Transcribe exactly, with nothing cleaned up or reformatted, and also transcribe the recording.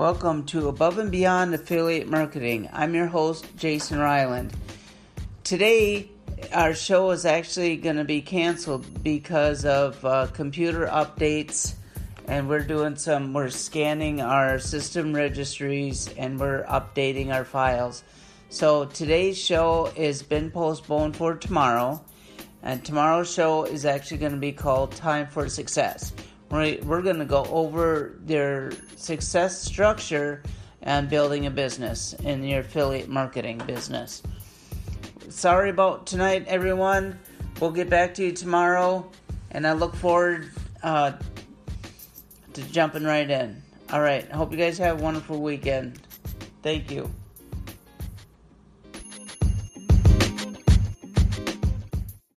Welcome to Above and Beyond Affiliate Marketing. I'm your host, Jason Ryland. Today, our show is actually going to be canceled because of uh, computer updates, and we're doing some, we're scanning our system registries, and we're updating our files. So today's show has been postponed for tomorrow, and tomorrow's show is actually going to be called Time for Success. Right, we're going to go over their success structure and building a business in your affiliate marketing business. Sorry about tonight, everyone. We'll get back to you tomorrow, and I look forward uh, to jumping right in. All right, hope you guys have a wonderful weekend. Thank you.